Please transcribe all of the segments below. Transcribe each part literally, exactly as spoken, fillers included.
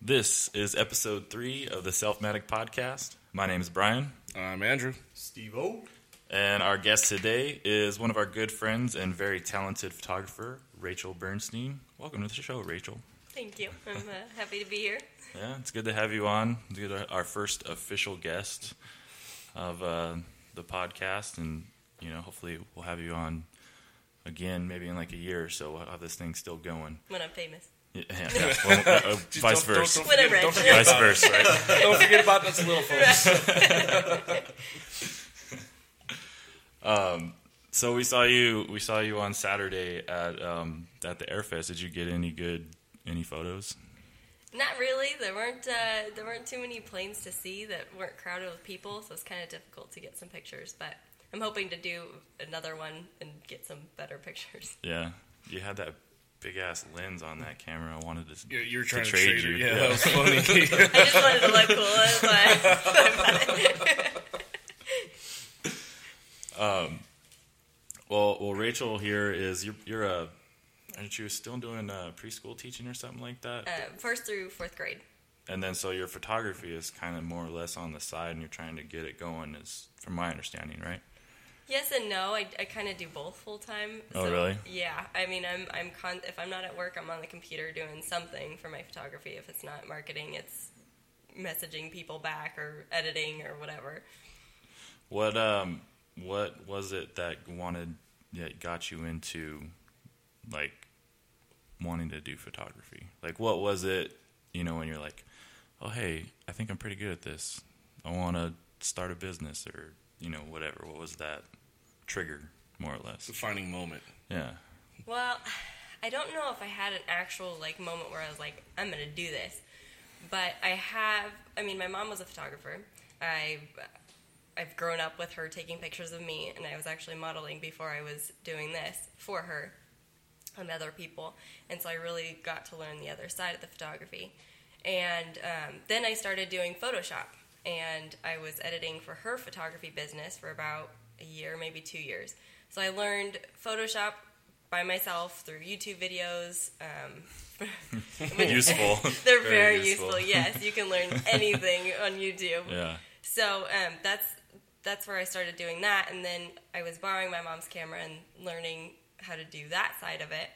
This is episode three of the Selfmatic Podcast. My name is Brian. I'm Andrew. Steve-O. And our guest today is one of our good friends and very talented photographer, Rachael Bernstein. Welcome to the show, Rachael. Thank you. I'm uh, happy to be here. Yeah, it's good to have you on. It's good to have our first official guest of uh, the podcast, and you know, hopefully we'll have you on again, maybe in like a year or so. We'll have this thing still going. When I'm famous. Yeah, yeah. Well, uh, vice versa. Whatever. Don't forget vice versa, right? Don't forget about those little folks. um, so we saw you. We saw you on Saturday at um, at the Airfest. Did you get any good any photos? Not really. There weren't uh, there weren't too many planes to see that weren't crowded with people, so it's kind of difficult to get some pictures. But I'm hoping to do another one and get some better pictures. Yeah, you had that big ass lens on that camera. I wanted to. Yeah, you were trying to, to trade, trade you. Yeah, yeah, that was funny. I just wanted to look cool. That's why. um. Well, well, Rachael here is you're you're a aren't you still doing uh, preschool teaching or something like that? Uh, first through fourth grade. And then so your photography is kind of more or less on the side, and you're trying to get it going, is from my understanding, right? Yes and no. I, I kind of do both full time. So, oh, really? Yeah. I mean, I'm I'm con- if I'm not at work, I'm on the computer doing something for my photography. If it's not marketing, it's messaging people back or editing or whatever. What um what was it that wanted that got you into like wanting to do photography? Like, what was it? You know, when you're like, oh hey, I think I'm pretty good at this. I want to start a business or you know whatever. What was that trigger, more or less? Defining moment. Yeah. Well, I don't know if I had an actual like moment where I was like, I'm gonna do this, but I have. I mean, my mom was a photographer. I I've grown up with her taking pictures of me, and I was actually modeling before I was doing this for her and other people, and so I really got to learn the other side of the photography. And um, then I started doing Photoshop. And I was editing for her photography business for about a year, maybe two years. So I learned Photoshop by myself through YouTube videos. Um, useful. They're very, very useful. Yes, you can learn anything on YouTube. Yeah. So um, that's that's where I started doing that. And then I was borrowing my mom's camera and learning how to do that side of it.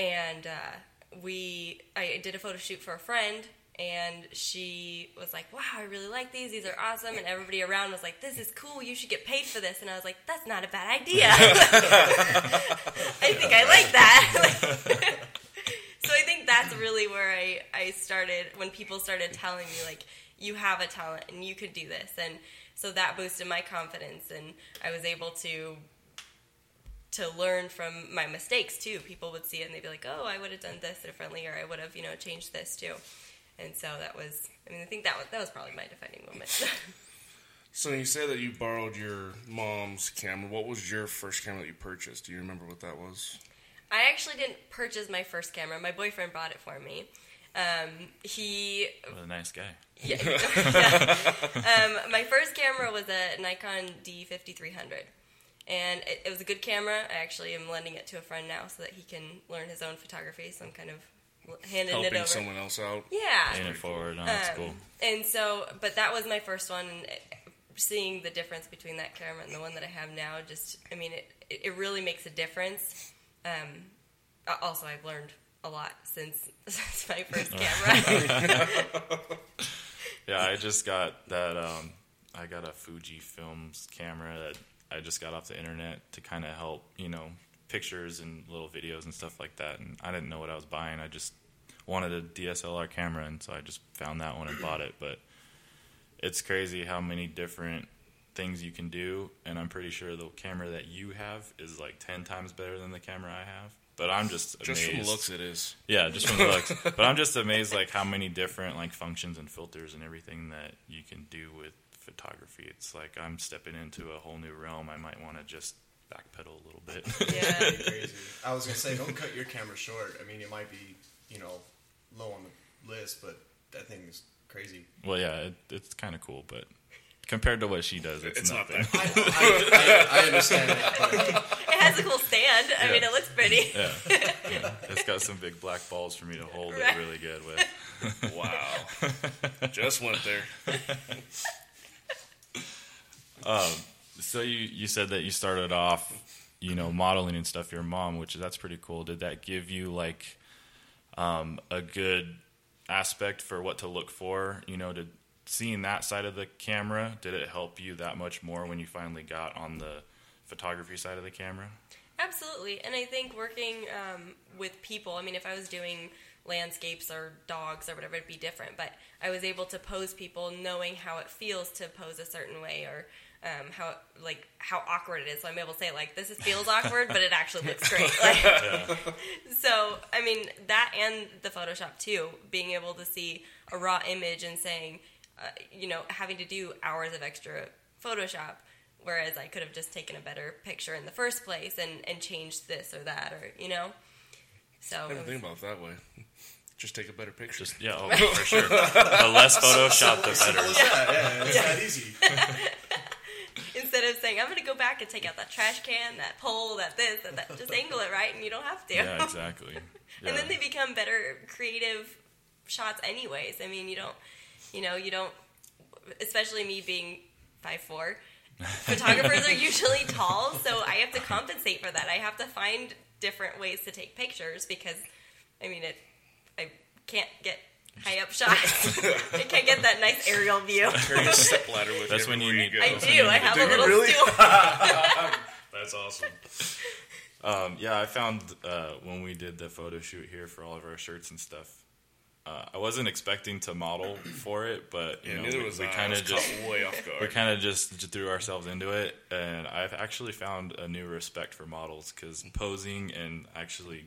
And uh, we, I did a photo shoot for a friend. And she was like, wow, I really like these. These are awesome. And everybody around was like, this is cool. You should get paid for this. And I was like, that's not a bad idea. I think I like that. So I think that's really where I, I started, when people started telling me, like, you have a talent and you could do this. And so that boosted my confidence. And I was able to to learn from my mistakes, too. People would see it and they'd be like, oh, I would have done this differently, or I would have, you know, changed this, too. And so that was, I mean, I think that was, that was probably my defining moment. So you said that you borrowed your mom's camera. What was your first camera that you purchased? Do you remember what that was? I actually didn't purchase my first camera. My boyfriend bought it for me. Um, he... What a nice guy. Yeah. yeah. Um, my first camera was a Nikon D fifty-three hundred. And it, it was a good camera. I actually am lending it to a friend now so that he can learn his own photography. So I'm kind of... handing helping it over. Someone else out. Yeah. Paying it forward. No, that's um, cool. And so, but that was my first one. And seeing the difference between that camera and the one that I have now, just, I mean, it it really makes a difference. Um, also, I've learned a lot since, since my first camera. Yeah, I just got that, um, I got a Fuji Films camera that I just got off the internet to kind of help, you know, pictures and little videos and stuff like that, and I didn't know what I was buying. I just wanted a D S L R camera, and so I just found that one and bought it. But it's crazy how many different things you can do, and I'm pretty sure the camera that you have is like ten times better than the camera I have. But I'm just amazed. Just from looks it is. Yeah, just from looks. But I'm just amazed like how many different like functions and filters and everything that you can do with photography. It's like I'm stepping into a whole new realm. I might want to just backpedal a little bit. Yeah, that'd be crazy. I was gonna say, don't cut your camera short. I mean, it might be, you know, low on the list, but that thing is crazy. Well, yeah, it, it's kind of cool, but compared to what she does, it's, it's nothing. Not that. I, I, I understand that. But... it has a cool stand. I yeah. mean, it looks pretty. Yeah. yeah, it's got some big black balls for me to hold right. it really good with. Wow. Just went there. um, so you, you said that you started off, you know, modeling and stuff, your mom, which that's pretty cool. Did that give you like um, a good aspect for what to look for, you know, to seeing that side of the camera? Did it help you that much more when you finally got on the photography side of the camera? Absolutely. And I think working um, with people, I mean, if I was doing landscapes or dogs or whatever, it'd be different. But I was able to pose people knowing how it feels to pose a certain way, or um, how like how awkward it is. So I'm able to say, like, this is, feels awkward, but it actually looks great. Like, yeah. So, I mean, that and the Photoshop, too, being able to see a raw image and saying, uh, you know, having to do hours of extra Photoshop, whereas I could have just taken a better picture in the first place and, and changed this or that, or, you know. So I didn't think about it that way. Just take a better picture. Just, yeah, oh, for sure. The less Photoshop, the better. Yeah, yeah, it's that easy. Instead of saying, I'm going to go back and take out that trash can, that pole, that this, that, that, just angle it right, and you don't have to. Yeah, exactly. Yeah. And then they become better creative shots anyways. I mean, you don't, you know, you don't, especially me being five foot four, photographers are usually tall, so I have to compensate for that. I have to find different ways to take pictures because, I mean, it. I can't get high up shots. I can't get that nice aerial view. Carry a step ladder with That's when you need. I do. I have a little stool. That's awesome. Um, yeah, I found uh, when we did the photo shoot here for all of our shirts and stuff, Uh, I wasn't expecting to model for it, but you yeah, know, we, we kind of just way off guard. we kind of just threw ourselves into it, and I've actually found a new respect for models because posing and actually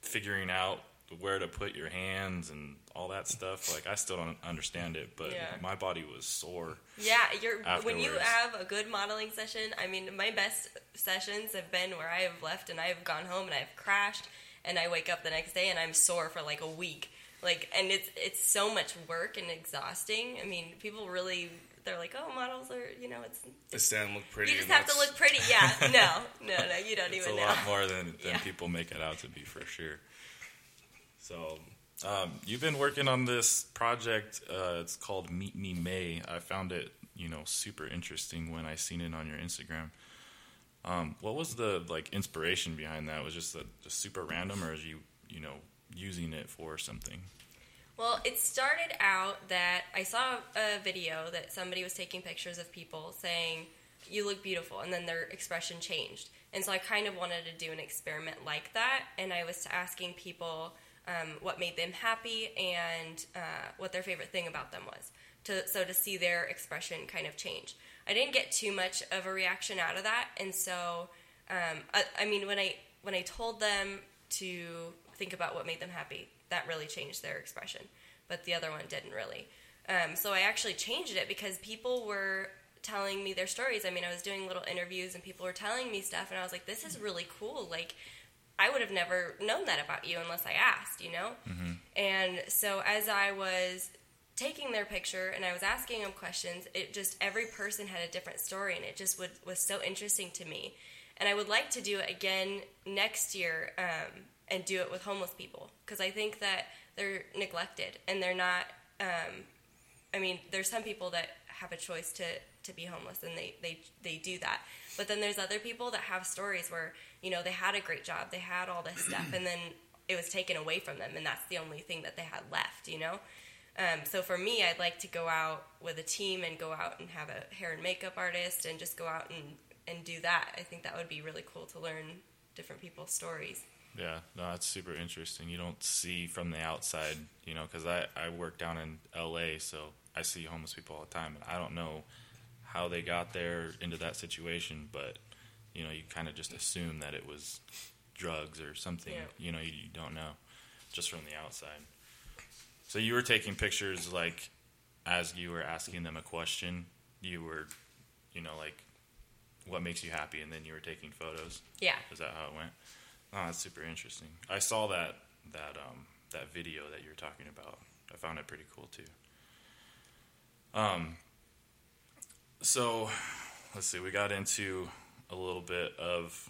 figuring out where to put your hands and all that stuff, like I still don't understand it, but yeah. my body was sore. Yeah, you're afterwards. When you have a good modeling session, I mean, my best sessions have been where I have left and I have gone home and I have crashed, and I wake up the next day and I'm sore for like a week. Like, and it's it's so much work and exhausting. I mean, people really, they're like, oh, models are, you know, it's... They stand look pretty. You just have to look pretty, yeah. No, no, no, you don't it's even know. It's a lot know. more than, than yeah. people make it out to be, for sure. So, um, you've been working on this project. Uh, it's called Meet Me May. I found it, you know, super interesting when I seen it on your Instagram. Um, what was the, like, inspiration behind that? Was it just, a, just super random, or is you, you know... using it for something? Well, it started out that I saw a video that somebody was taking pictures of people saying, you look beautiful, and then their expression changed. And so I kind of wanted to do an experiment like that, and I was asking people um, what made them happy and uh, what their favorite thing about them was, to, so to see their expression kind of change. I didn't get too much of a reaction out of that, and so, um, I, I mean, when I when I told them to... think about what made them happy, that really changed their expression, but the other one didn't really. Um, so I actually changed it because people were telling me their stories. I mean, I was doing little interviews and people were telling me stuff, and I was like, this is really cool. Like, I would have never known that about you unless I asked, you know? Mm-hmm. And so as I was taking their picture and I was asking them questions, it just, every person had a different story, and it just would, was so interesting to me. And I would like to do it again next year, um, and do it with homeless people, because I think that they're neglected, and they're not, um, I mean, there's some people that have a choice to, to be homeless, and they, they, they do that, but then there's other people that have stories where, you know, they had a great job, they had all this stuff, and then it was taken away from them, and that's the only thing that they had left, you know? Um, so for me, I'd like to go out with a team and go out and have a hair and makeup artist and just go out and, and do that. I think that would be really cool to learn different people's stories. Yeah, no, that's super interesting. You don't see from the outside, you know, because I, I work down in L A, so I see homeless people all the time, and I don't know how they got there into that situation, but, you know, you kind of just assume that it was drugs or something, yeah. you know, you, you don't know, just from the outside. So you were taking pictures, like, as you were asking them a question, you were, you know, like, what makes you happy, and then you were taking photos? Yeah. Is that how it went? Oh, that's super interesting. I saw that that um, that video that you were talking about. I found it pretty cool too. Um, so let's see. We got into a little bit of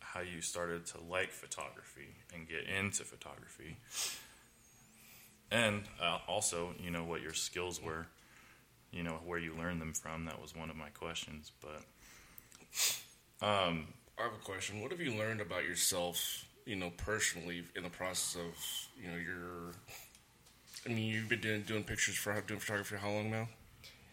how you started to like photography and get into photography. And uh, also, you know, what your skills were, you know, where you learned them from. That was one of my questions. But um, I have a question. What have you learned about yourself, you know, personally in the process of, you know, your... I mean, you've been doing, doing pictures for doing photography how long now?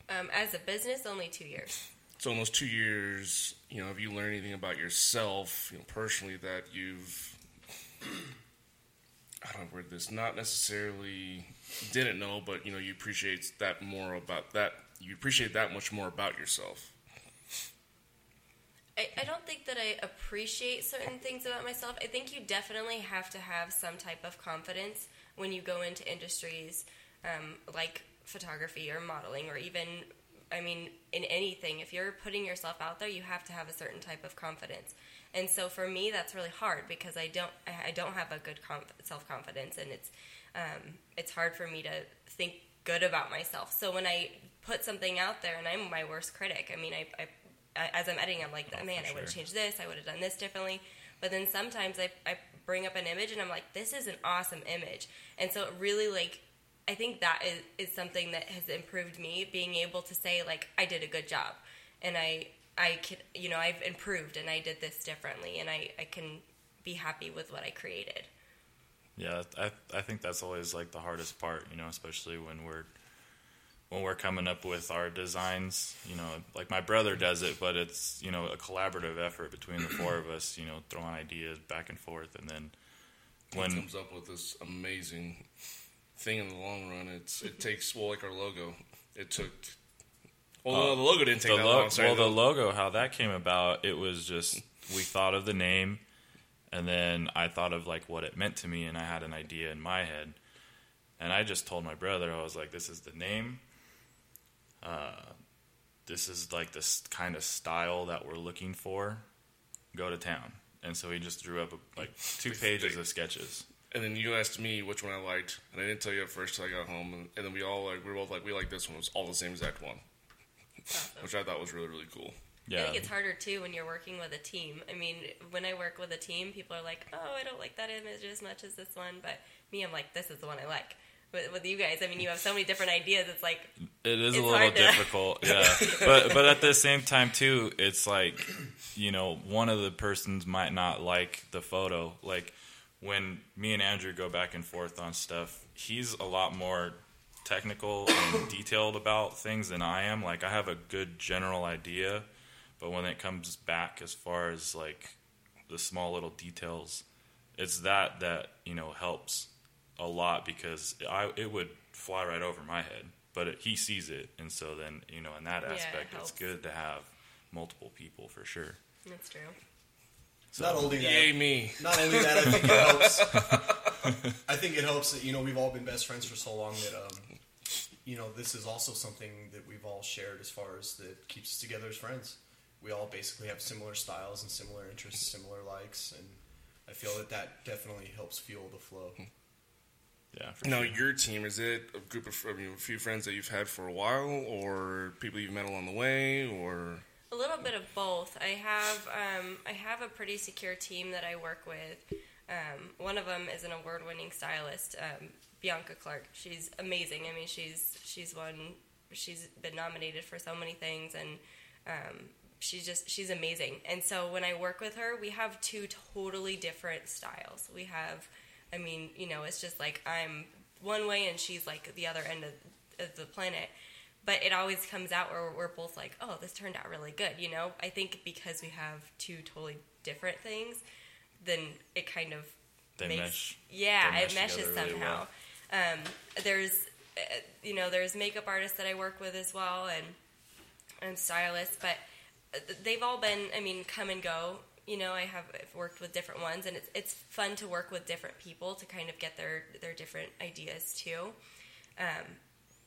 Um, as a business, only two years. So in those two years, you know, have you learned anything about yourself, you know, personally that you've... I don't know where this, not necessarily didn't know, but, you know, you appreciate that more about that. You appreciate that much more about yourself. I, I don't think that I appreciate certain things about myself. I think you definitely have to have some type of confidence when you go into industries um, like photography or modeling or even, I mean, in anything. If you're putting yourself out there, you have to have a certain type of confidence. And so for me, that's really hard because I don't I don't have a good conf- self-confidence, and it's um, it's hard for me to think good about myself. So when I put something out there, and I'm my worst critic. I mean, I, I as I'm editing, I'm like, oh, man, sure. I would have changed this. I would have done this differently. But then sometimes I, I bring up an image, and I'm like, this is an awesome image. And so it really, like, I think that is, is something that has improved me, being able to say, like, I did a good job, and I... I could, you know, I've improved and I did this differently, and I, I can be happy with what I created. Yeah, I I think that's always like the hardest part, you know, especially when we're when we're coming up with our designs. You know, like my brother does it, but it's, you know, a collaborative effort between the four of us. You know, throwing ideas back and forth, and then when he comes up with this amazing thing in the long run, it's it takes well, like our logo, it took. Well, uh, no, the logo didn't take that lo- long. Sorry, well, though. The logo, how that came about, it was just we thought of the name, and then I thought of, like, what it meant to me, and I had an idea in my head. And I just told my brother, I was like, this is the name. Uh, this is, like, this kind of style that we're looking for. Go to town. And so he just drew up, like, two pages of sketches. And then you asked me which one I liked, and I didn't tell you at first until I got home. And, and then we all, like, we were both like, we like this one. It was all the same exact one. Awesome. Which I thought was really, really cool. Yeah. I think it's harder, too, when you're working with a team. I mean, when I work with a team, people are like, oh, I don't like that image as much as this one. But me, I'm like, this is the one I like. But with you guys, I mean, you have so many different ideas. It's like, it is a little difficult. To... yeah. But, but at the same time, too, it's like, you know, one of the persons might not like the photo. Like, when me and Andrew go back and forth on stuff, he's a lot more technical and detailed about things than I am. Like, I have a good general idea, but when it comes back as far as, like, the small little details, it's that that, you know, helps a lot because I it would fly right over my head, but it, he sees it, and so then, you know, in that aspect, yeah, it it's good to have multiple people for sure. That's true. So, not only that, yay me. Not only that, I think it helps. I think it helps that, you know, we've all been best friends for so long that, um, you know, this is also something that we've all shared as far as that keeps us together as friends. We all basically have similar styles and similar interests, similar likes, and I feel that that definitely helps fuel the flow. Yeah. For now, sure. Your team, is it a group of I mean, a few friends that you've had for a while, or people you've met along the way, or? A little bit of both. I have um, I have a pretty secure team that I work with. Um, one of them is an award-winning stylist, um, Bianca Clark. She's amazing. I mean, she's she's won. She's been nominated for so many things, and um, she's just she's amazing. And so when I work with her, we have two totally different styles. We have, I mean, you know, it's just like I'm one way and she's like the other end of, of the planet. But it always comes out where we're both like, oh, this turned out really good, you know? I think because we have two totally different things, then it kind of they makes... Mesh. Yeah, they mesh it meshes somehow. Really well. um, there's, uh, you know, there's makeup artists that I work with as well, and, and stylists, but they've all been, I mean, come and go. You know, I have I've worked with different ones, and it's it's fun to work with different people to kind of get their, their different ideas, too. Um,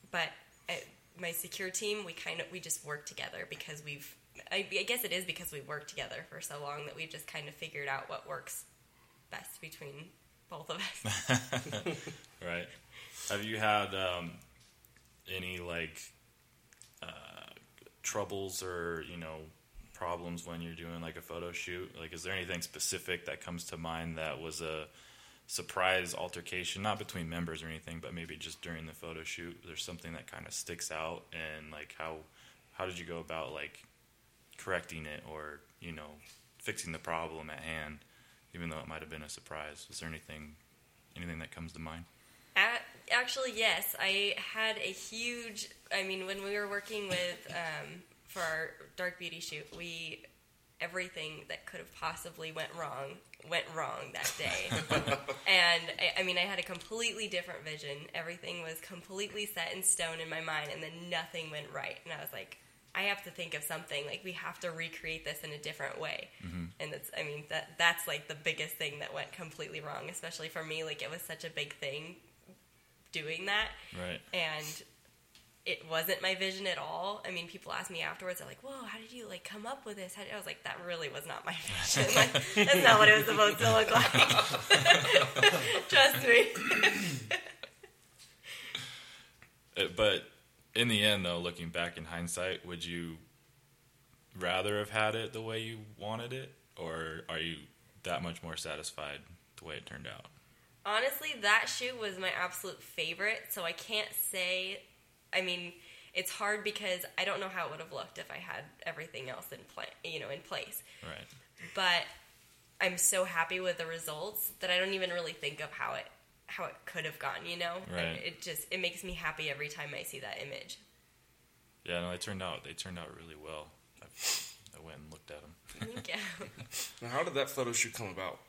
but... I, my secure team, we kind of, we just work together because we've, I, I guess it is because we've worked together for so long that we've just kind of figured out what works best between both of us. Right. Have you had um, any, like, uh, troubles or, you know, problems when you're doing, like, a photo shoot? Like, is there anything specific that comes to mind that was a surprise altercation, not between members or anything, but maybe just during the photo shoot, there's something that kind of sticks out, and like how how did you go about like correcting it or, you know, fixing the problem at hand, even though it might have been a surprise? Is there anything anything that comes to mind? Actually, yes. I had a huge, I mean, when we were working with, um, for our Dark Beauty shoot, we, everything that could have possibly went wrong, went wrong that day. And, I, I mean, I had a completely different vision. Everything was completely set in stone in my mind, and then nothing went right. And I was like, I have to think of something. Like, we have to recreate this in a different way. Mm-hmm. And that's, I mean, that that's, like, the biggest thing that went completely wrong, especially for me. Like, it was such a big thing doing that. Right. And it wasn't my vision at all. I mean, people ask me afterwards, they're like, whoa, how did you, like, come up with this? How did... I was like, that really was not my vision. Like, that's not what it was supposed to look like. Trust me. But in the end, though, looking back in hindsight, would you rather have had it the way you wanted it? Or are you that much more satisfied the way it turned out? Honestly, that shoot was my absolute favorite, so I can't say... I mean, it's hard because I don't know how it would have looked if I had everything else in pla- you know, in place. Right. But I'm so happy with the results that I don't even really think of how it how it could have gone, you know? Right. And it just it makes me happy every time I see that image. Yeah, no, they turned out they turned out really well. I, I went and looked at them. Yeah. Now, how did that photo shoot come about?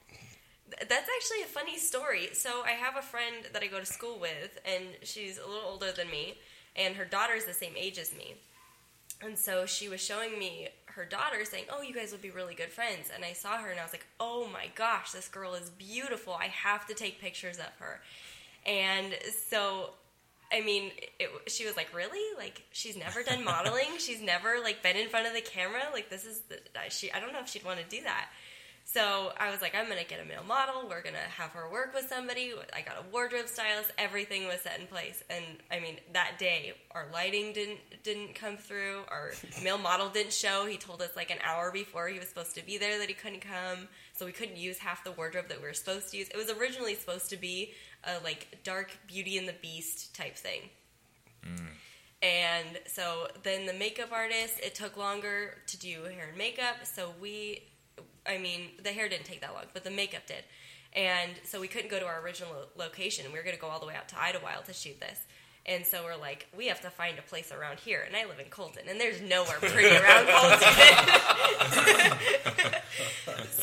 That's actually a funny story. So I have a friend that I go to school with, and she's a little older than me, and her daughter's the same age as me. And so she was showing me her daughter, saying, oh, you guys would be really good friends. And I saw her, and I was like, oh my gosh, this girl is beautiful. I have to take pictures of her. And so... I mean, it, she was like, really? Like, she's never done modeling? She's never, like, been in front of the camera? Like, this is... The, she. I don't know if she'd want to do that. So I was like, I'm going to get a male model. We're going to have her work with somebody. I got a wardrobe stylist. Everything was set in place. And, I mean, that day, our lighting didn't didn't come through. Our male model didn't show. He told us, like, an hour before he was supposed to be there that he couldn't come. So we couldn't use half the wardrobe that we were supposed to use. It was originally supposed to be a, like, Dark Beauty and the Beast type thing. Mm. And so then the makeup artist, it took longer to do hair and makeup. So we... I mean, the hair didn't take that long, but the makeup did. And so we couldn't go to our original lo- location. We were going to go all the way out to Idlewild to shoot this. And so we're like, we have to find a place around here. And I live in Colton, and there's nowhere pretty around Colton.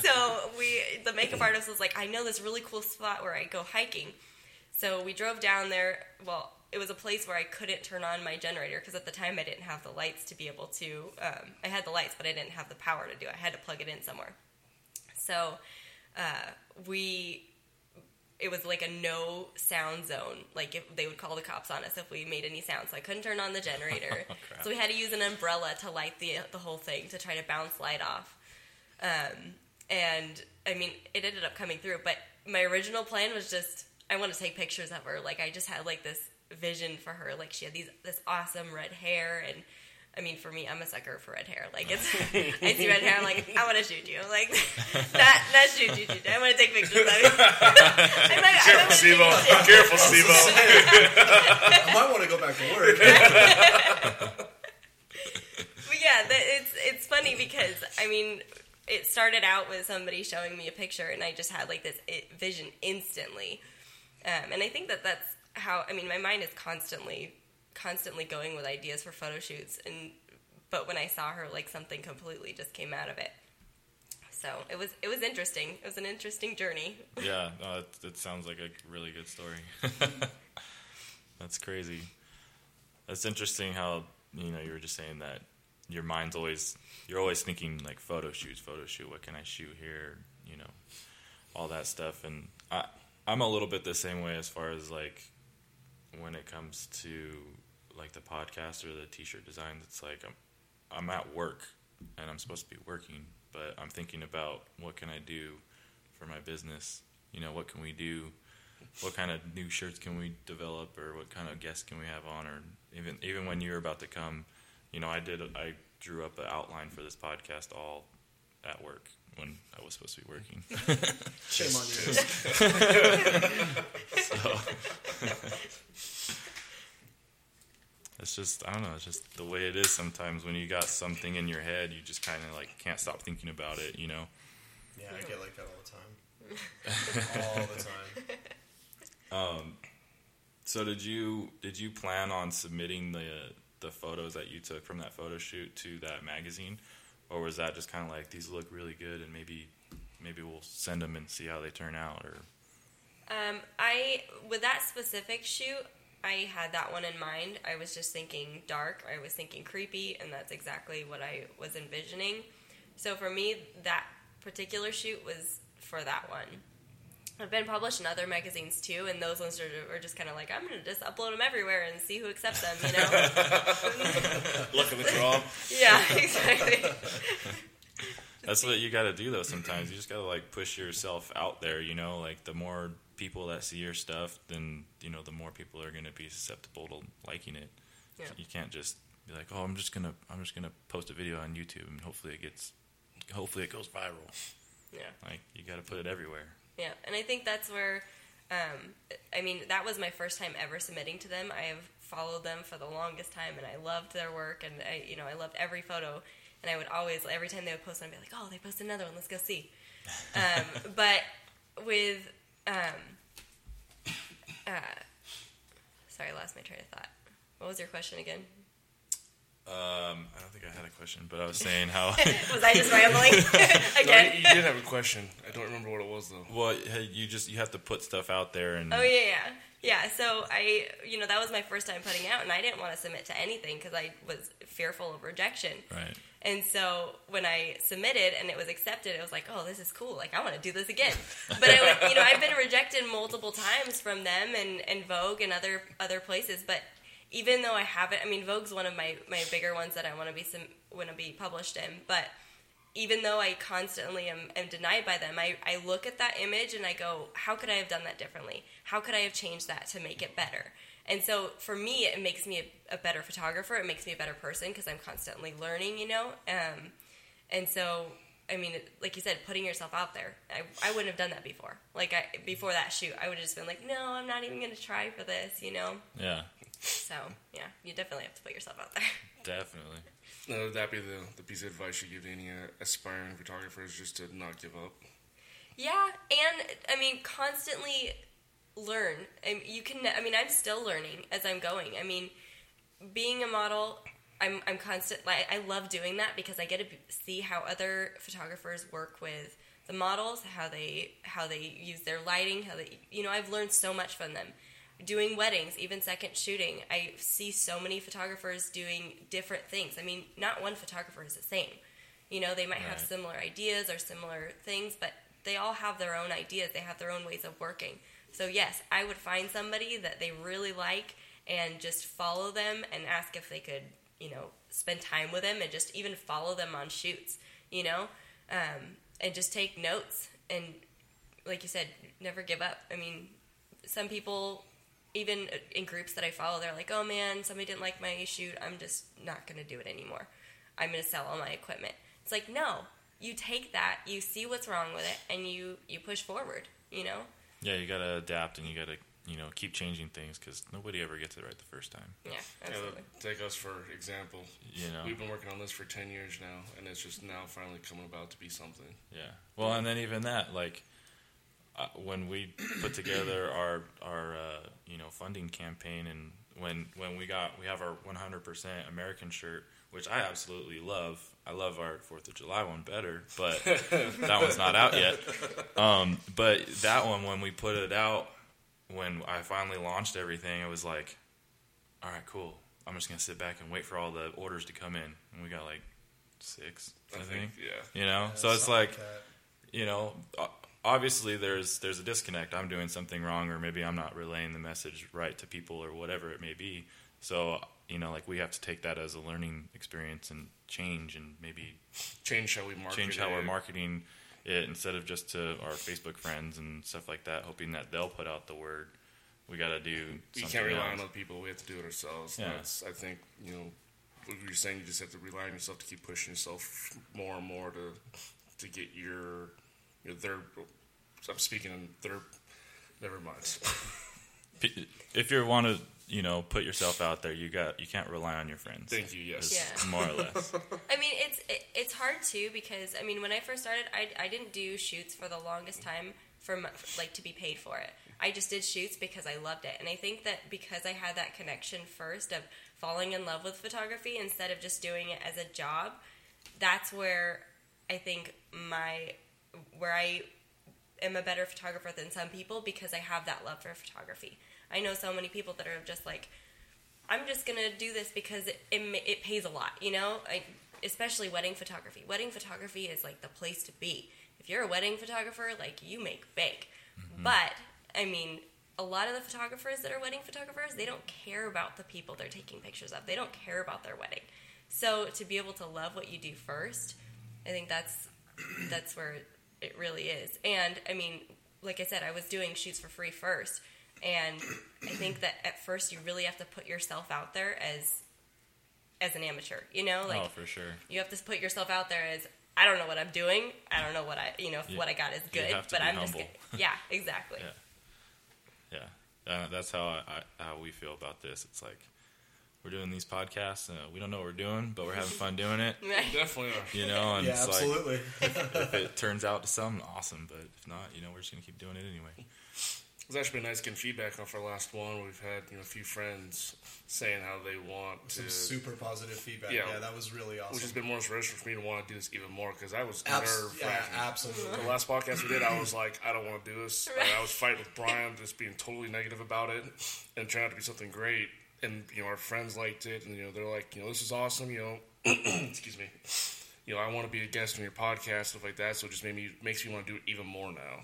So we, the makeup artist was like, I know this really cool spot where I go hiking. So we drove down there. Well, it was a place where I couldn't turn on my generator because at the time I didn't have the lights to be able to, um, I had the lights, but I didn't have the power to do it. I had to plug it in somewhere. So uh, we, it was like a no sound zone. Like if they would call the cops on us if we made any sound. So I couldn't turn on the generator. Oh, so we had to use an umbrella to light the the whole thing to try to bounce light off. Um, and I mean, it ended up coming through. But my original plan was just, I want to take pictures of her. Like I just had like this vision for her. Like she had these this awesome red hair and. I mean, for me, I'm a sucker for red hair. Like, it's, I see red hair, I'm like, I want to shoot you. Like, not, not shoot you, shoot you. I want to take pictures of you. I'm like, careful, Steve-O. Careful, Steve-O. I might want to go back to work. But yeah, the, it's it's funny because, I mean, it started out with somebody showing me a picture, and I just had, like, this it, vision instantly. Um, and I think that that's how, I mean, my mind is constantly... constantly going with ideas for photo shoots, and but when I saw her, like something completely just came out of it. So it was it was interesting. It was an interesting journey. Yeah, no, that, that sounds like a really good story. That's crazy. That's interesting how you know you were just saying that your mind's always you're always thinking like photo shoots, photo shoot. What can I shoot here? You know, all that stuff. And I I'm a little bit the same way as far as like when it comes to like the podcast or the t-shirt designs, it's like I'm I'm at work and I'm supposed to be working, but I'm thinking about what can I do for my business? You know, what can we do? What kind of new shirts can we develop, or what kind of guests can we have on? Or even even when you're about to come, you know, I did I drew up an outline for this podcast all at work. when I was supposed to be working. Shame on you. So, it's just, I don't know, it's just the way it is sometimes. When you got something in your head, you just kind of, like, can't stop thinking about it, you know? Yeah, I get like that all the time. all the time. Um, so did you did you plan on submitting the the photos that you took from that photo shoot to that magazine, or was that just kind of like, these look really good and maybe maybe we'll send them and see how they turn out? Or um, I with that specific shoot, I had that one in mind. I was just thinking dark. I was thinking creepy, and that's exactly what I was envisioning. So for me, that particular shoot was for that one. I've been published in other magazines, too, and those ones are, are just kind of like, I'm going to just upload them everywhere and see who accepts them, you know? Luck of the draw. Yeah, exactly. That's what you got to do, though, sometimes. You just got to, like, push yourself out there, you know? Like, the more people that see your stuff, then, you know, the more people are going to be susceptible to liking it. Yeah. You can't just be like, oh, I'm just going to I'm just gonna post a video on YouTube, and hopefully it gets, hopefully it goes viral. Yeah. Like, you got to put it everywhere. Yeah, and I think that's where, um, I mean, that was my first time ever submitting to them. I have followed them for the longest time, and I loved their work, and I, you know, I loved every photo, and I would always, every time they would post, I'd be like, oh, they posted another one, let's go see. Um, but with, um, uh, sorry, I lost my train of thought. What was your question again? Um, I don't think I had a question, but I was saying how... was I just rambling? Again? No, you, you did have a question. I don't remember what it was, though. Well, you just, you have to put stuff out there and... Oh, yeah, yeah. Yeah, so I, you know, that was my first time putting out, and I didn't want to submit to anything because I was fearful of rejection. Right. And so when I submitted and it was accepted, it was like, oh, this is cool. Like, I want to do this again. But, I, you know, I've been rejected multiple times from them and, and Vogue and other other places, but... Even though I haven't, I mean, Vogue's one of my, my bigger ones that I want to be some, want to be published in, but even though I constantly am, am denied by them, I, I look at that image and I go, how could I have done that differently? How could I have changed that to make it better? And so for me, it makes me a, a better photographer. It makes me a better person because I'm constantly learning, you know? Um, and so, I mean, like you said, putting yourself out there. I, I wouldn't have done that before. Like, I, before that shoot, I would have just been like, no, I'm not even going to try for this, you know? Yeah. So, yeah, you definitely have to put yourself out there. Definitely. No, would that be the, the piece of advice you give to any uh, aspiring photographers, just to not give up? Yeah, and, I mean, constantly learn. I mean, you can, I mean, I'm still learning as I'm going. I mean, being a model... I'm I'm constant. Like, I love doing that because I get to see how other photographers work with the models, how they how they use their lighting, how they you know I've learned so much from them. Doing weddings, even second shooting, I see so many photographers doing different things. I mean, not one photographer is the same. You know, they might Right. have similar ideas or similar things, but they all have their own ideas. They have their own ways of working. So yes, I would find somebody that they really like and just follow them and ask if they could. You know, spend time with them and just even follow them on shoots, you know, um, and just take notes. And like you said, never give up. I mean, some people, even in groups that I follow, they're like, oh man, somebody didn't like my shoot. I'm just not going to do it anymore. I'm going to sell all my equipment. It's like, no, you take that, you see what's wrong with it, and you, you push forward, you know? Yeah, you got to adapt and you got to, you know, keep changing things because nobody ever gets it right the first time. Yeah, absolutely. Yeah, take us for example. You know, we've been working on this for ten years now, and it's just now finally coming about to be something. Yeah. Well, and then even that, like uh, when we put together our our uh, you know funding campaign, and when when we got we have our one hundred percent American shirt, which I absolutely love. I love our Fourth of July one better, but that one's not out yet. Um, but that one, when we put it out. When I finally launched everything, I was like, all right, cool. I'm just going to sit back and wait for all the orders to come in. And we got like six, I, I think. think. Yeah. You know? Yeah, so it's like, like you know, obviously there's there's a disconnect. I'm doing something wrong, or maybe I'm not relaying the message right to people or whatever it may be. So, you know, like we have to take that as a learning experience and change and maybe change how we market change how it. we're marketing it, instead of just to our Facebook friends and stuff like that, hoping that they'll put out the word. We got to do something. You can't rely else. on other people. We have to do it ourselves. Yeah. That's, I think, you know, what you're saying, you just have to rely on yourself to keep pushing yourself more and more to to get your, you know, their, I'm speaking in their, never mind. If you want to, you know, put yourself out there, you got you can't rely on your friends. Thank you, yes. Yeah. More or less. I mean, it's it, it's hard, too, because, I mean, when I first started, I, I didn't do shoots for the longest time for, like, to be paid for it. I just did shoots because I loved it. And I think that because I had that connection first of falling in love with photography instead of just doing it as a job, that's where I think my, where I am a better photographer than some people because I have that love for photography. I know so many people that are just like, I'm just going to do this because it, it it pays a lot, you know, I, especially wedding photography. Wedding photography is like the place to be. If you're a wedding photographer, like you make bank. Mm-hmm. But, I mean, a lot of the photographers that are wedding photographers, they don't care about the people they're taking pictures of. They don't care about their wedding. So to be able to love what you do first, I think that's that's where it really is. And, I mean, like I said, I was doing shoots for free first. And I think that at first you really have to put yourself out there as as an amateur, you know? Like, oh, for sure. You have to put yourself out there as, I don't know what I'm doing. I don't know what I, you know, if yeah. what I got is good. You have to but be I'm humble. Just gonna, yeah, exactly. yeah. yeah. Uh, that's how, I, I, how we feel about this. It's like, we're doing these podcasts, and we don't know what we're doing, but we're having fun doing it. Right. We definitely are. You know, and yeah, it's absolutely. Like, if it turns out to something, awesome. But if not, you know, we're just going to keep doing it anyway. It's actually been nice getting feedback off our last one. We've had, you know, a few friends saying how they want some to... Some super positive feedback. Yeah, yeah, that was really awesome. Which has been more inspirational for me to want to do this even more, because I was Abs- nerve yeah, absolutely. The last podcast we did, I was like, I don't want to do this. Right. I was fighting with Brian, just being totally negative about it, and trying to be something great. And, you know, our friends liked it, and, you know, they're like, you know, this is awesome, you know, excuse me, you know, I want to be a guest on your podcast, stuff like that, so it just made me, makes me want to do it even more now.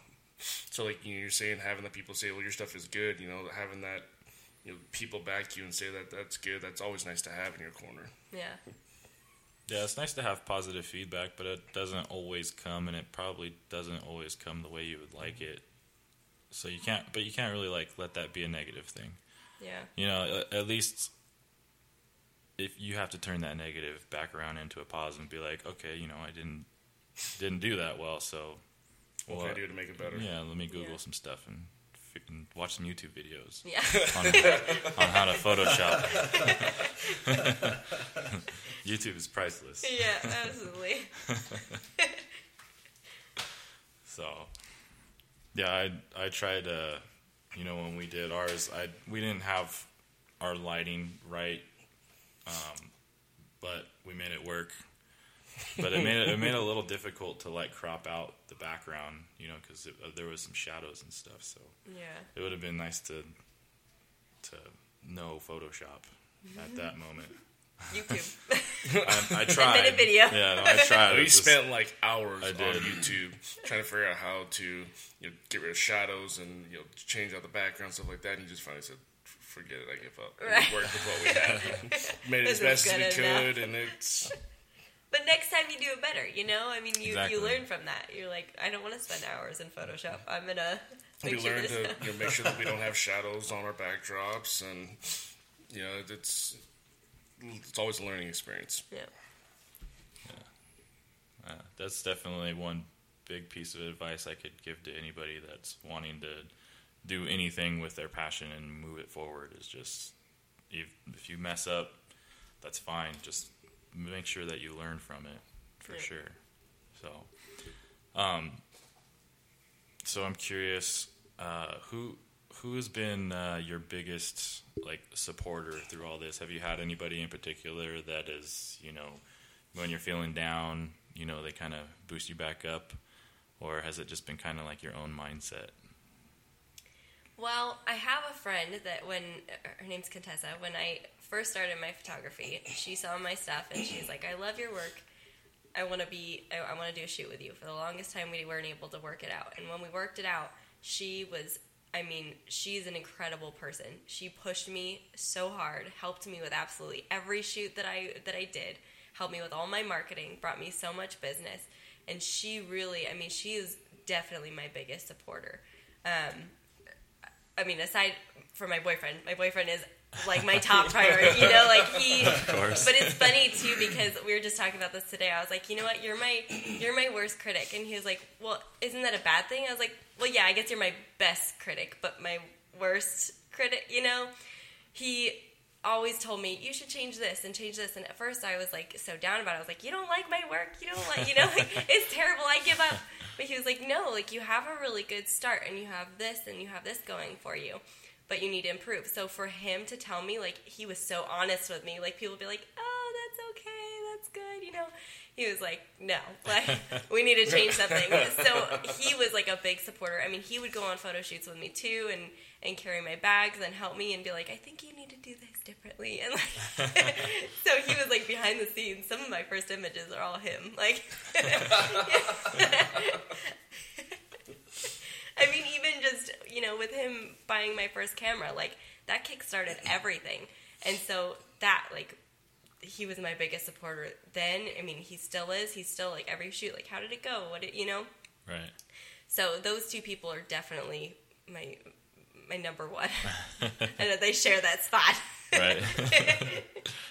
So, like, you know, you're saying having the people say, well, your stuff is good, you know, having that, you know, people back you and say that that's good, that's always nice to have in your corner. Yeah. Yeah, it's nice to have positive feedback, but it doesn't always come, and it probably doesn't always come the way you would like it. So you can't, but you can't really, like, let that be a negative thing. Yeah. You know, at least if you have to turn that negative back around into a positive and be like, okay, you know, I didn't didn't do that well, so what well, can I do to make it better? Yeah, let me Google yeah. some stuff and, and watch some YouTube videos. Yeah. on, on how to Photoshop. YouTube is priceless. Yeah, absolutely. So, yeah, I I tried to. Uh, You know, when we did ours, I we didn't have our lighting right, um, but we made it work. But it made it, it made it a little difficult to, like, crop out the background, you know, because uh, there was some shadows and stuff. So yeah, it would have been nice to to know Photoshop at that moment. YouTube. I, I tried. I made a video. Yeah, no, I tried. We just, spent like hours on YouTube trying to figure out how to, you know, get rid of shadows and, you know, change out the background, stuff like that. And you just finally said, "Forget it, I give up." Right. We worked with what we had, made it as best as we could, and it's. But next time you do it better, you know. I mean, you exactly. you learn from that. You're like, I don't want to spend hours in Photoshop. I'm gonna. We learned to, you know, make sure that we don't have shadows on our backdrops, and, you know, it's. It's always a learning experience. Yeah. Yeah. Uh, that's definitely one big piece of advice I could give to anybody that's wanting to do anything with their passion and move it forward is just, if, if you mess up, that's fine. Just make sure that you learn from it for yeah. sure. So, um, so I'm curious, uh, who, Who has been uh, your biggest, like, supporter through all this? Have you had anybody in particular that is, you know, when you're feeling down, you know, they kind of boost you back up? Or has it just been kind of like your own mindset? Well, I have a friend that when, her name's Contessa, when I first started my photography, she saw my stuff and she's like, I love your work. I want to be, I, I want to do a shoot with you. For the longest time, we weren't able to work it out. And when we worked it out, she was I mean, she's an incredible person. She pushed me so hard, helped me with absolutely every shoot that I that I did, helped me with all my marketing, brought me so much business. And she really, I mean, she is definitely my biggest supporter. Um, I mean, aside from my boyfriend, my boyfriend is like my top priority, you know, like he, of course. But it's funny too, because we were just talking about this today. I was like, you know what, you're my, you're my worst critic. And he was like, well, isn't that a bad thing? I was like, well, yeah, I guess you're my best critic, but my worst critic, you know, he always told me you should change this and change this. And at first I was like, so down about it. I was like, you don't like my work. You don't like, you know, like, it's terrible. I give up. But he was like, no, like you have a really good start and you have this and you have this going for you. But you need to improve. So for him to tell me, like, he was so honest with me. Like, people would be like, oh, that's okay, that's good, you know. He was like, no, like, we need to change something. So he was, like, a big supporter. I mean, he would go on photo shoots with me, too, and, and carry my bags and help me and be like, I think you need to do this differently. And, like, so he was, like, behind the scenes. Some of my first images are all him. Like, I mean, even just, you know, with him buying my first camera, like, that kick-started everything. And so that, like, he was my biggest supporter then. I mean, he still is. He's still, like, every shoot, like, how did it go? What did, you know? Right. So those two people are definitely my my number one. And they share that spot. Right.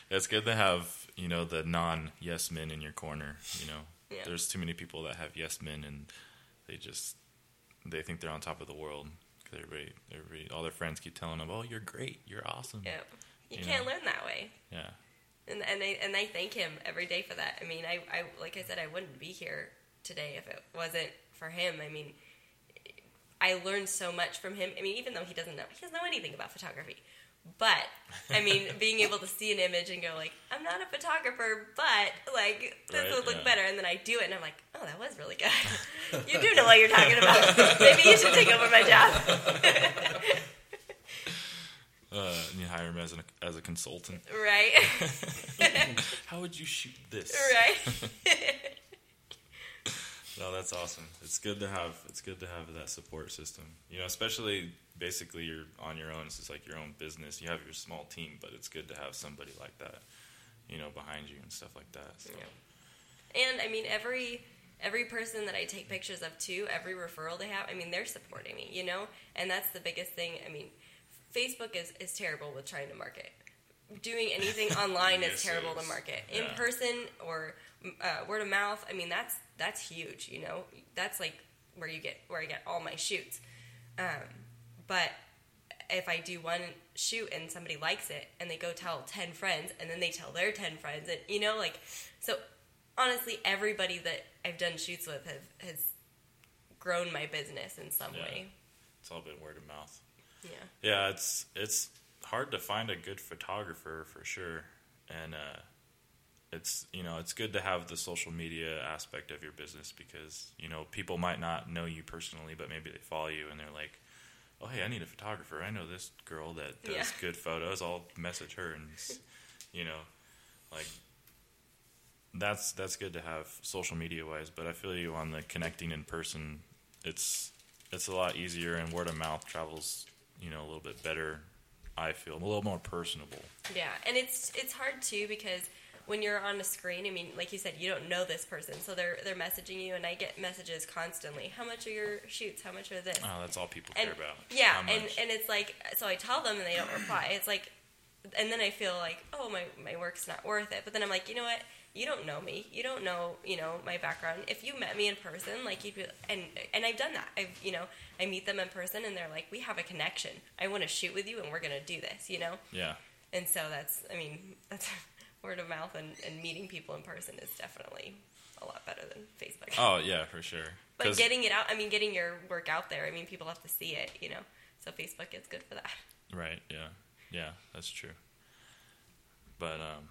It's good to have, you know, the non-yes men in your corner, you know. Yeah. There's too many people that have yes men, and they just... they think they're on top of the world because everybody, everybody, all their friends keep telling them, "Oh, you're great, you're awesome." Yeah, you, you can't know? learn that way. Yeah, and and they and I thank him every day for that. I mean, I, I like I said, I wouldn't be here today if it wasn't for him. I mean, I learned so much from him. I mean, even though he doesn't know, he doesn't know anything about photography, but I mean, being able to see an image and go like, "I'm not a photographer, but like this right, would look yeah. better," and then I do it, and I'm like. Oh, that was really good. You do know what you're talking about. Maybe you should take over my job. uh, you hire him as, an, as a consultant. Right. How would you shoot this? Right. No, that's awesome. It's good to have. It's good to have that support system. You know, especially basically you're on your own. It's just like your own business. You have your small team, but it's good to have somebody like that, you know, behind you and stuff like that. So. Yeah. And I mean every. Every person that I take pictures of, too, every referral they have, I mean, they're supporting me, you know? And that's the biggest thing. I mean, Facebook is, is terrible with trying to market. Doing anything online yes, is terrible is. to market. Yeah. In person or uh, word of mouth, I mean, that's that's huge, you know? That's, like, where you get where I get all my shoots. Um, but if I do one shoot and somebody likes it and they go tell ten friends and then they tell their ten friends, and you know, like, so... Honestly, everybody that I've done shoots with have, has grown my business in some yeah. way. It's all been word of mouth. Yeah. Yeah, it's it's hard to find a good photographer for sure. And uh, it's, you know, it's good to have the social media aspect of your business because, you know, people might not know you personally, but maybe they follow you and they're like, oh, hey, I need a photographer. I know this girl that does yeah. good photos. I'll message her and, you know, like... That's that's good to have social media wise, but I feel you on the connecting in person. It's it's a lot easier, and word of mouth travels, you know, a little bit better. I feel a little more personable. Yeah, and it's it's hard too because when you're on a screen, I mean, like you said, you don't know this person, so they're they're messaging you, and I get messages constantly. How much are your shoots? How much are this? Oh, that's all people and, care about. Yeah, and and it's like so I tell them and they don't reply. It's like, and then I feel like oh my my work's not worth it. But then I'm like, you know what? You don't know me. You don't know, you know, my background. If you met me in person, like you'd be, and and I've done that. I've, you know, I meet them in person and they're like, we have a connection. I want to shoot with you and we're going to do this, you know? Yeah. And so that's, I mean, that's word of mouth and, and meeting people in person is definitely a lot better than Facebook. Oh, yeah, for sure. But getting it out, I mean, getting your work out there, I mean, people have to see it, you know? So Facebook is good for that. Right, yeah. Yeah, that's true. But, um.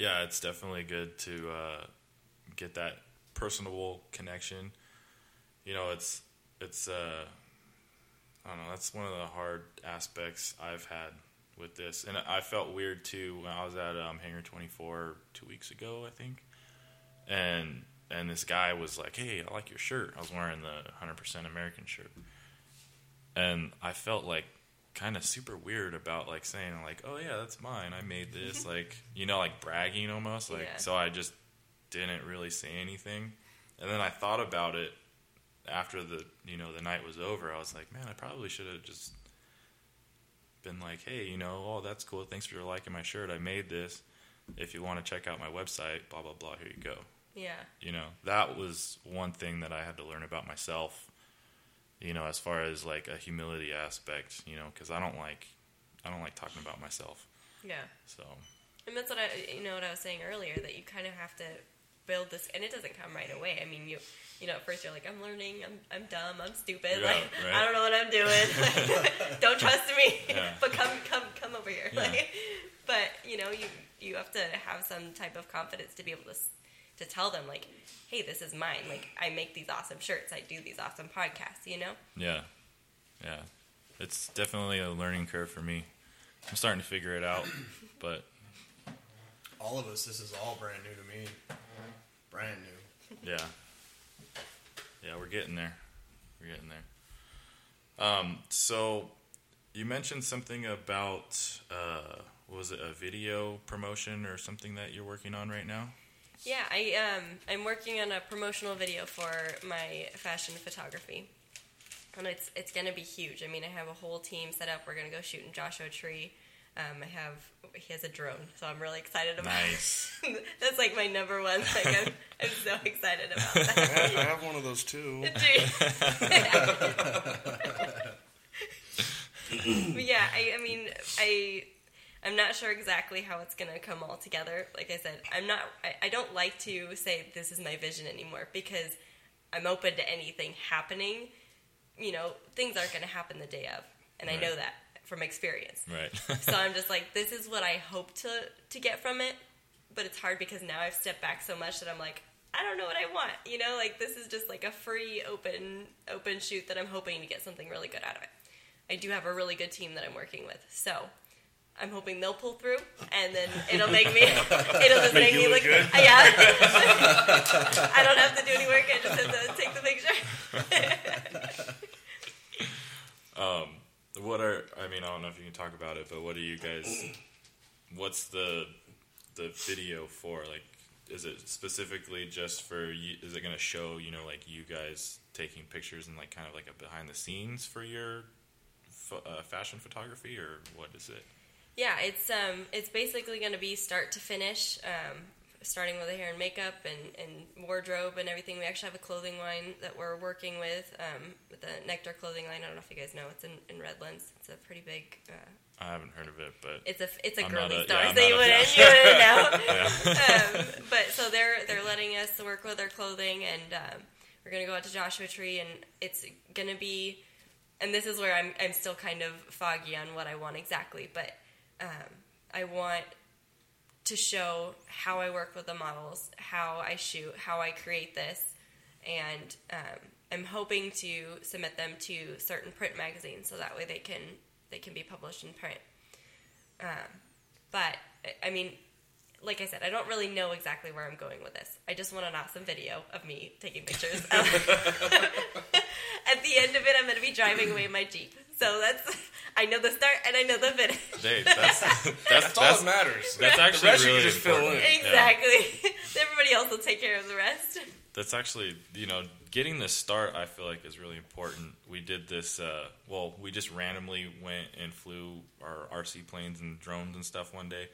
Yeah, it's definitely good to uh, get that personable connection. You know, it's, it's uh, I don't know, that's one of the hard aspects I've had with this. And I felt weird, too, when I was at um, Hangar twenty-four two weeks ago, I think. And and this guy was like, hey, I like your shirt. I was wearing the one hundred percent American shirt. And I felt like, kind of super weird about like saying like oh yeah that's mine I made this like you know like bragging almost like yeah. So I just didn't really say anything, and then I thought about it after the you know the night was over. I was like, man, I probably should have just been like, hey, you know, oh, that's cool. Thanks for liking my shirt. I made this. If you want to check out my website, blah, blah, blah, here you go. Yeah. You know, that was one thing that I had to learn about myself, you know, as far as like a humility aspect, you know, because I don't like, I don't like talking about myself. Yeah. So. And that's what I, you know, what I was saying earlier, that you kind of have to build this, and it doesn't come right away. I mean, you, you know, at first you're like, I'm learning, I'm, I'm dumb, I'm stupid, yeah, like, right? I don't know what I'm doing, like, don't trust me, yeah. but come, come, come over here. Yeah. Like, but you know, you, you have to have some type of confidence to be able to, to tell them like, hey, this is mine. Like, I make these awesome shirts, I do these awesome podcasts, you know? Yeah. Yeah. It's definitely a learning curve for me. I'm starting to figure it out, but. All of us, this is all brand new to me. Brand new. Yeah. Yeah, we're getting there. We're getting there. Um, so, you mentioned something about, uh, what was it, a video promotion or something that you're working on right now? Yeah, I, um, I'm working on a promotional video for my fashion photography. And it's it's going to be huge. I mean, I have a whole team set up. We're going to go shoot in Joshua Tree. Um, I have, he has a drone, so I'm really excited about nice. it. Nice. That's like my number one thing. I'm, I'm so excited about that. I have one of those too. But yeah, I, I mean, I... I'm not sure exactly how it's going to come all together. Like I said, I'm not, I, I don't like to say this is my vision anymore because I'm open to anything happening. You know, things aren't going to happen the day of. And right. I know that from experience. Right. So I'm just like, this is what I hope to, to get from it. But it's hard because now I've stepped back so much that I'm like, I don't know what I want. You know, like this is just like a free open, open shoot that I'm hoping to get something really good out of it. I do have a really good team that I'm working with. So I'm hoping they'll pull through, and then it'll make me, it'll just make, make me look, look good. Uh, yeah. I don't have to do any work. I just have to take the picture. um, what are, I mean, I don't know if you can talk about it, but what are you guys, what's the, the video for? Like, is it specifically just for, is it going to show, you know, like you guys taking pictures and like kind of like a behind the scenes for your fo- uh, fashion photography, or what is it? Yeah, it's um, it's basically going to be start to finish, um, starting with the hair and makeup and, and wardrobe and everything. We actually have a clothing line that we're working with, um, with the Nectar clothing line. I don't know if you guys know, it's in, in Redlands. It's a pretty big. Uh, I haven't heard of it, but it's a it's a I'm girly a, store, yeah, so you wouldn't you wouldn't know. Yeah. um, but so they're they're letting us work with their clothing, and um, we're gonna go out to Joshua Tree, and it's gonna be, and this is where I'm I'm still kind of foggy on what I want exactly, but. Um, I want to show how I work with the models, how I shoot, how I create this, and um, I'm hoping to submit them to certain print magazines so that way they can they can be published in print. Um, but I mean, like I said, I don't really know exactly where I'm going with this. I just want an awesome video of me taking pictures. At the end of it, I'm going to be driving away my Jeep. So that's, I know the start and I know the finish. Dave, that's, that's, that's, that's all that matters. That's actually the really you just important. Fill in. Exactly. Yeah. Everybody else will take care of the rest. That's actually, you know, getting the start, I feel like, is really important. We did this, uh, well, we just randomly went and flew our R C planes and drones and stuff one day.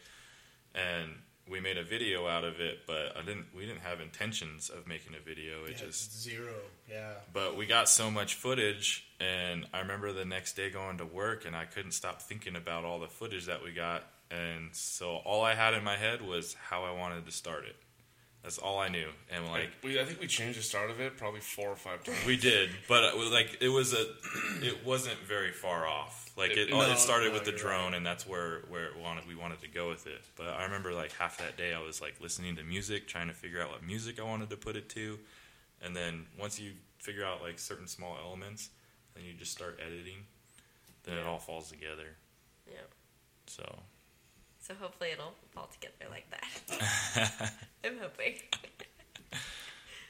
And we made a video out of it, but I didn't. We didn't have intentions of making a video. It yeah, just zero. Yeah. But we got so much footage, and I remember the next day going to work, and I couldn't stop thinking about all the footage that we got, and so all I had in my head was how I wanted to start it. That's all I knew, and like we, I think we changed the start of it probably four or five times. We did, but it was like it was a, it wasn't very far off. Like it, it, no, it started no, with the drone, right. And that's where where it wanted we wanted to go with it. But I remember like half that day I was like listening to music, trying to figure out what music I wanted to put it to, and then once you figure out like certain small elements, then you just start editing, then yeah. It all falls together. Yeah. So. So hopefully it'll fall together like that. I'm hoping.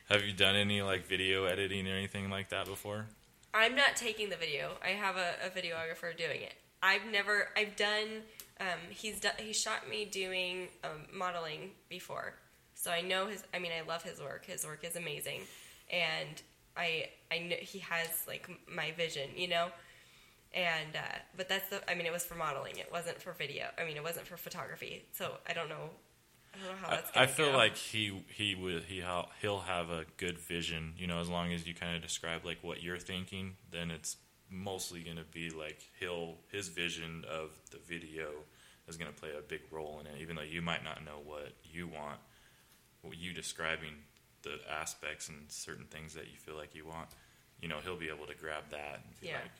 Have you done any, like, video editing or anything like that before? I'm not taking the video. I have a, a videographer doing it. I've never, I've done, um, he's done, he shot me doing um, modeling before. So I know his, I mean, I love his work. His work is amazing. And I, I know he has, like, my vision, you know? And, uh, but that's the, I mean, it was for modeling. It wasn't for video. I mean, it wasn't for photography. So I don't know. I don't know how that's going to go. I feel like he, he would, he, he'll have a good vision, you know, as long as you kind of describe like what you're thinking, then it's mostly going to be like he'll, his vision of the video is going to play a big role in it, even though you might not know what you want, you describing the aspects and certain things that you feel like you want, you know, he'll be able to grab that. And feel yeah. Like,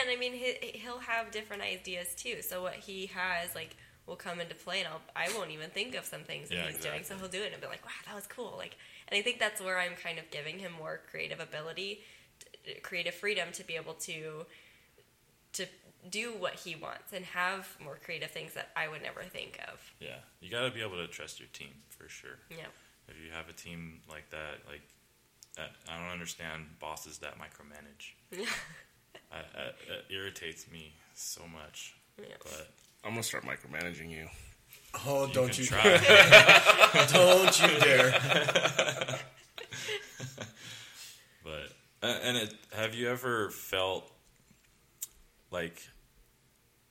and, I mean, he, he'll have different ideas, too. So what he has, like, will come into play, and I'll, I won't even think of some things that yeah, he's exactly. doing. So he'll do it, and I'll be like, wow, that was cool. Like, and I think that's where I'm kind of giving him more creative ability, t- creative freedom to be able to to do what he wants and have more creative things that I would never think of. Yeah. You got to be able to trust your team, for sure. Yeah. If you have a team like that, like, I don't understand bosses that micromanage. Yeah. I, I, it irritates me so much. Yeah. But I'm gonna start micromanaging you. Oh, you don't you try. dare! Don't you dare! But and it, have you ever felt like?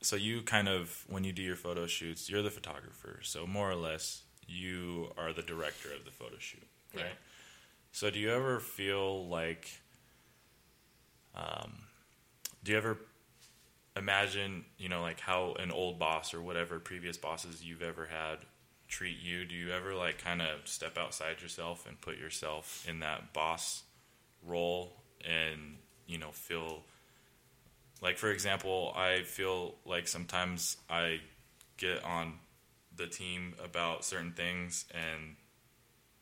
So you kind of when you do your photo shoots, you're the photographer. So more or less, you are the director of the photo shoot, right? Yeah. So do you ever feel like? Um, Do you ever imagine, you know, like how an old boss or whatever previous bosses you've ever had treat you? Do you ever like kind of step outside yourself and put yourself in that boss role and, you know, feel like, for example, I feel like sometimes I get on the team about certain things and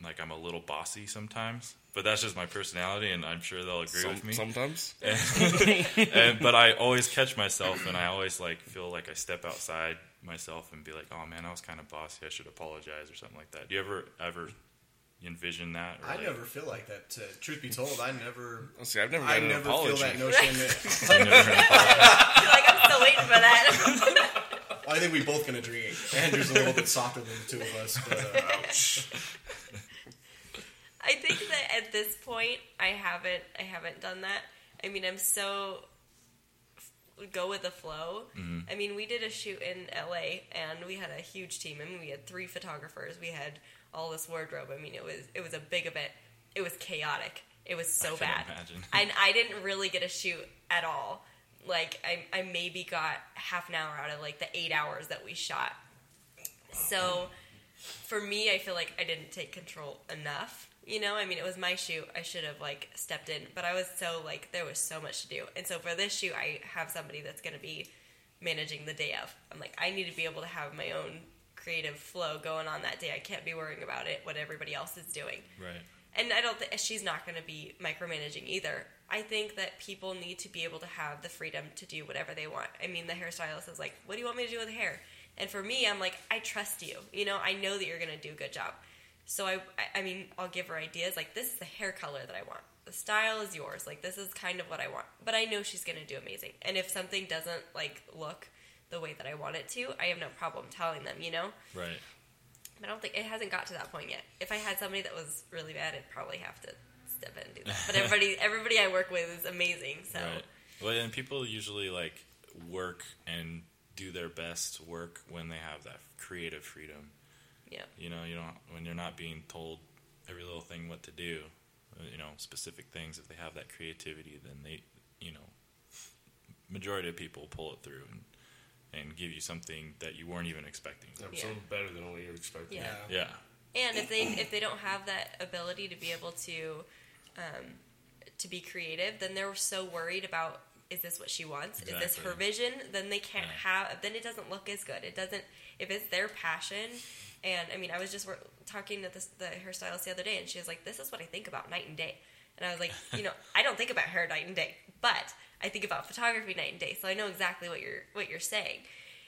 like I'm a little bossy sometimes. But that's just my personality, and I'm sure they'll agree Some, with me. Sometimes. And, and, but I always catch myself, and I always like feel like I step outside myself and be like, oh, man, I was kind of bossy. I should apologize or something like that. Do you ever ever envision that? Or I like, never feel like that. To, truth be told, I never see, I've never I never apology. feel that notion. That, I never feel like I'm still waiting for that. Well, I think we both can agree. Andrew's a little bit softer than the two of us, but uh, ouch. I think that at this point, I haven't, I haven't done that. I mean, I'm so f- go with the flow. Mm-hmm. I mean, we did a shoot in L A, and we had a huge team. I mean, we had three photographers. We had all this wardrobe. I mean, it was it was a big event. It was chaotic. It was so I bad. Imagine. And I didn't really get a shoot at all. Like, I, I maybe got half an hour out of like the eight hours that we shot. Wow. So, for me, I feel like I didn't take control enough. You know, I mean, it was my shoot. I should have, like, stepped in. But I was so, like, there was so much to do. And so for this shoot, I have somebody that's going to be managing the day of. I'm like, I need to be able to have my own creative flow going on that day. I can't be worrying about it, what everybody else is doing. Right. And I don't think, she's not going to be micromanaging either. I think that people need to be able to have the freedom to do whatever they want. I mean, the hairstylist is like, what do you want me to do with hair? And for me, I'm like, I trust you. You know, I know that you're going to do a good job. So, I I mean, I'll give her ideas. Like, this is the hair color that I want. The style is yours. Like, this is kind of what I want. But I know she's going to do amazing. And if something doesn't, like, look the way that I want it to, I have no problem telling them, you know? Right. But I don't think – it hasn't got to that point yet. If I had somebody that was really bad, I'd probably have to step in and do that. But everybody everybody I work with is amazing, so. Right. Well, and people usually, like, work and do their best work when they have that creative freedom. Yeah. You know, you don't when you're not being told every little thing what to do, you know, specific things. If they have that creativity, then they, you know, majority of people pull it through and, and give you something that you weren't even expecting. Yeah. Something better than what you were expecting. Yeah. yeah. And if they if they don't have that ability to be able to um, to be creative, then they're so worried about is this what she wants? Exactly. Is this her vision? Then they can't yeah. have. Then it doesn't look as good. It doesn't. If it's their passion. And, I mean, I was just work- talking to this, the hairstylist the other day, and she was like, this is what I think about night and day. And I was like, you know, I don't think about hair night and day, but I think about photography night and day, so I know exactly what you're what you're saying.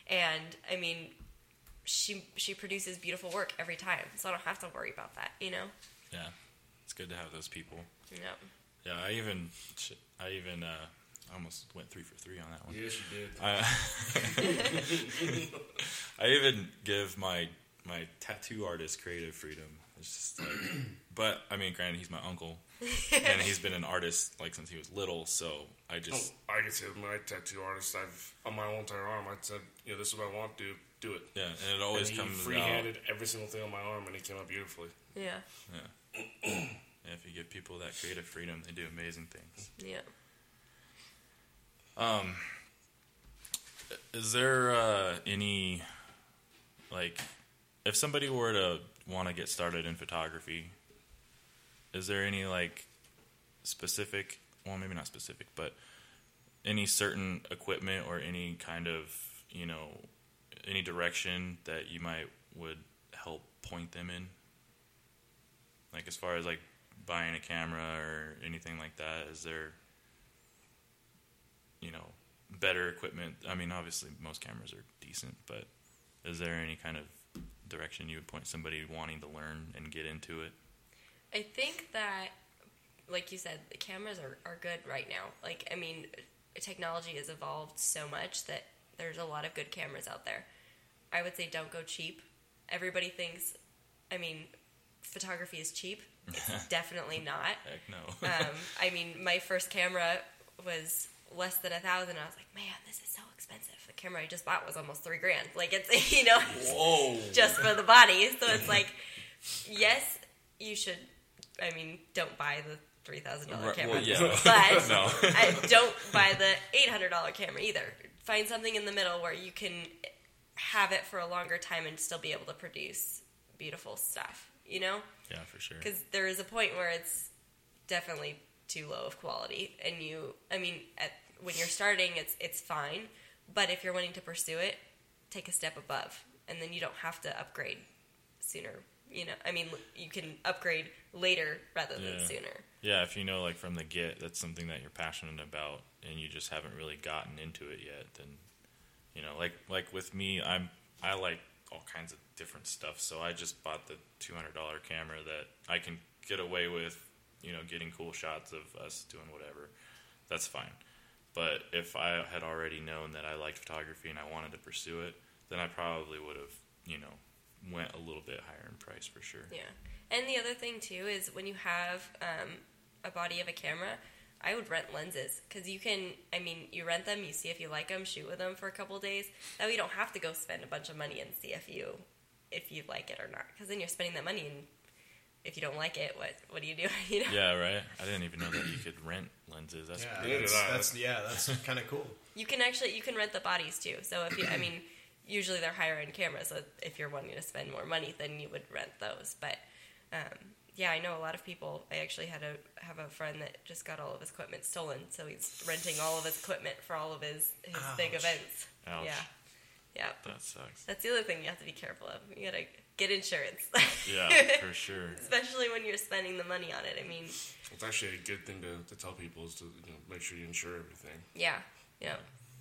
And, I mean, she she produces beautiful work every time, so I don't have to worry about that, you know? Yeah. It's good to have those people. Yeah. Yeah, I even, I even, uh, I almost went three for three on that one. Yes, you did. I, I even give my... my tattoo artist creative freedom. It's just like, but I mean, granted, he's my uncle. And he's been an artist like since he was little, so I just oh, I consider my tattoo artist. I've on my whole entire arm. I said, you know, this is what I want to do. Do it. Yeah, and it always and he comes free-handed out. Every single thing on my arm, and it came out beautifully. Yeah. Yeah. Yeah. If you give people that creative freedom, they do amazing things. Yeah. Um. Is there uh, any like, if somebody were to want to get started in photography? Is there any, like, specific, well, maybe not specific, but any certain equipment or any kind of, you know, any direction that you might would help point them in? Like, as far as, like, buying a camera or anything like that, is there, you know, better equipment? I mean, obviously, most cameras are decent, but is there any kind of direction you would point somebody wanting to learn and get into it? I think that, like you said, the cameras are, are good right now. Like, I mean, technology has evolved so much that there's a lot of good cameras out there. I would say don't go cheap. Everybody thinks, I mean, photography is cheap. It's definitely not. Heck no. um, I mean, my first camera was less than a thousand. I was like, man, this is so expensive. The camera I just bought was almost three grand. Like, it's, you know, whoa. Just for the body. So it's like, yes, you should. I mean, don't buy the three thousand dollars camera. Well, yeah. But no. I don't buy the eight hundred dollars camera either. Find something in the middle where you can have it for a longer time and still be able to produce beautiful stuff, you know? Yeah, for sure. Because there is a point where it's definitely too low of quality. And you, I mean, at, when you're starting, it's it's fine. But if you're wanting to pursue it, take a step above. And then you don't have to upgrade sooner. You know, I mean, you can upgrade later rather than yeah. sooner. Yeah, if you know, like, from the get, that's something that you're passionate about and you just haven't really gotten into it yet, then, you know, like like with me, I'm I like all kinds of different stuff, so I just bought the two hundred dollars camera that I can get away with, you know, getting cool shots of us doing whatever. That's fine. But if I had already known that I liked photography and I wanted to pursue it, then I probably would have, you know, went a little bit higher in price for sure. Yeah. And the other thing, too, is when you have um, a body of a camera, I would rent lenses because you can, I mean, you rent them, you see if you like them, shoot with them for a couple days. That way you don't have to go spend a bunch of money and see if you if you like it or not, because then you're spending that money, and if you don't like it, what what do you do? You know? Yeah, right. I didn't even know that you could rent lenses. That's yeah, pretty that's, that's Yeah, that's kind of cool. You can actually, you can rent the bodies, too. So if you, I mean... Usually they're higher-end cameras, so if you're wanting to spend more money, then you would rent those. But, um, yeah, I know a lot of people. I actually had a have a friend that just got all of his equipment stolen, so he's renting all of his equipment for all of his, his big events. Ouch. Yeah. Yeah. That sucks. That's the other thing you have to be careful of. You got to get insurance. Yeah, for sure. Especially when you're spending the money on it. I mean... It's actually a good thing to, to tell people is to, you know, make sure you insure everything. Yeah. Yeah.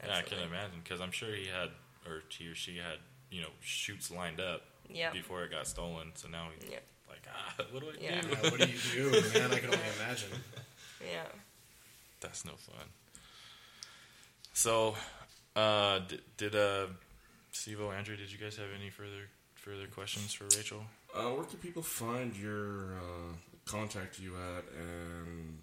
Yeah, I can imagine, because I'm sure he had... or he or she had, you know, shoots lined up yep. before it got stolen. So now he's yep. like, ah, what do I yeah. do? Yeah, what do you do, man? I can only imagine. Yeah. That's no fun. So, uh, did, did uh, Sivo, Andrew, did you guys have any further further questions for Rachael? Uh, where can people find your, uh, contact you at, and...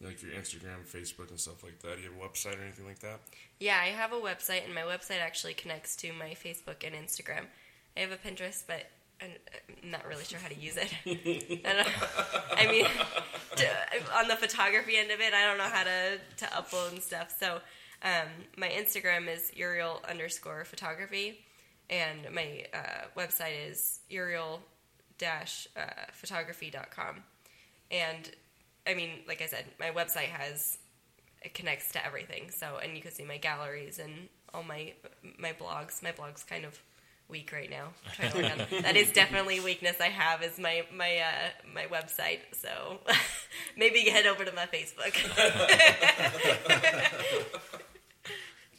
like your Instagram, Facebook, and stuff like that? Do you have a website or anything like that? Yeah, I have a website, and my website actually connects to my Facebook and Instagram. I have a Pinterest, but I'm not really sure how to use it. I don't know. I mean, to, on the photography end of it, I don't know how to, to upload and stuff. So um, my Instagram is Uriel underscore photography, and my uh, website is Uriel dash photography dot com. And... I mean, like I said, my website has, it connects to everything. So, and you can see my galleries and all my, my blogs. My blog's kind of weak right now. I'm trying to look on. That is definitely a weakness I have, is my, my, uh, my website. So maybe head over to my Facebook.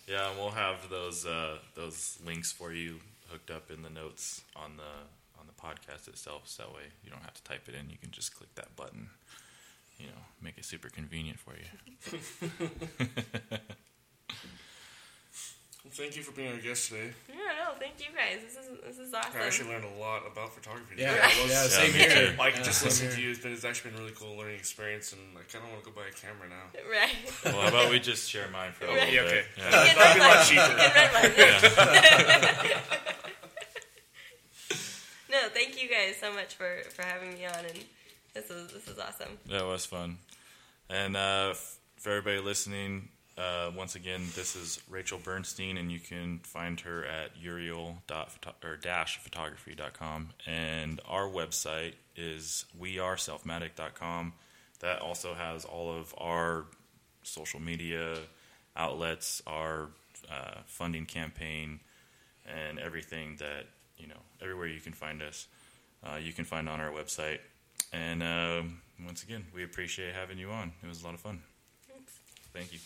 Yeah. We'll have those, uh, those links for you hooked up in the notes on the, on the podcast itself. So that way you don't have to type it in. You can just click that button. You know, make it super convenient for you. Thank you for being our guest today. No, no, thank you guys. This is this is awesome. I actually learned a lot about photography today. Yeah, yeah, yeah same here. Like, yeah, just listening to you, it's, been, it's actually been a really cool learning experience, and I kind of want to go buy a camera now. Right. Well, how about we just share mine for a little bit? Okay. Yeah. That'd be a lot cheaper. No, thank you guys so much for, for having me on, and this is, this is awesome. That was fun. And uh, for everybody listening, Uh, once again, this is Rachael Bernstein, and you can find her at uriel dash photography dot com. And our website is we are selfmatic dot com. That also has all of our social media outlets, our uh, funding campaign, and everything that, you know, everywhere you can find us, uh, you can find on our website. And uh, once again, we appreciate having you on. It was a lot of fun. Thanks. Thank you.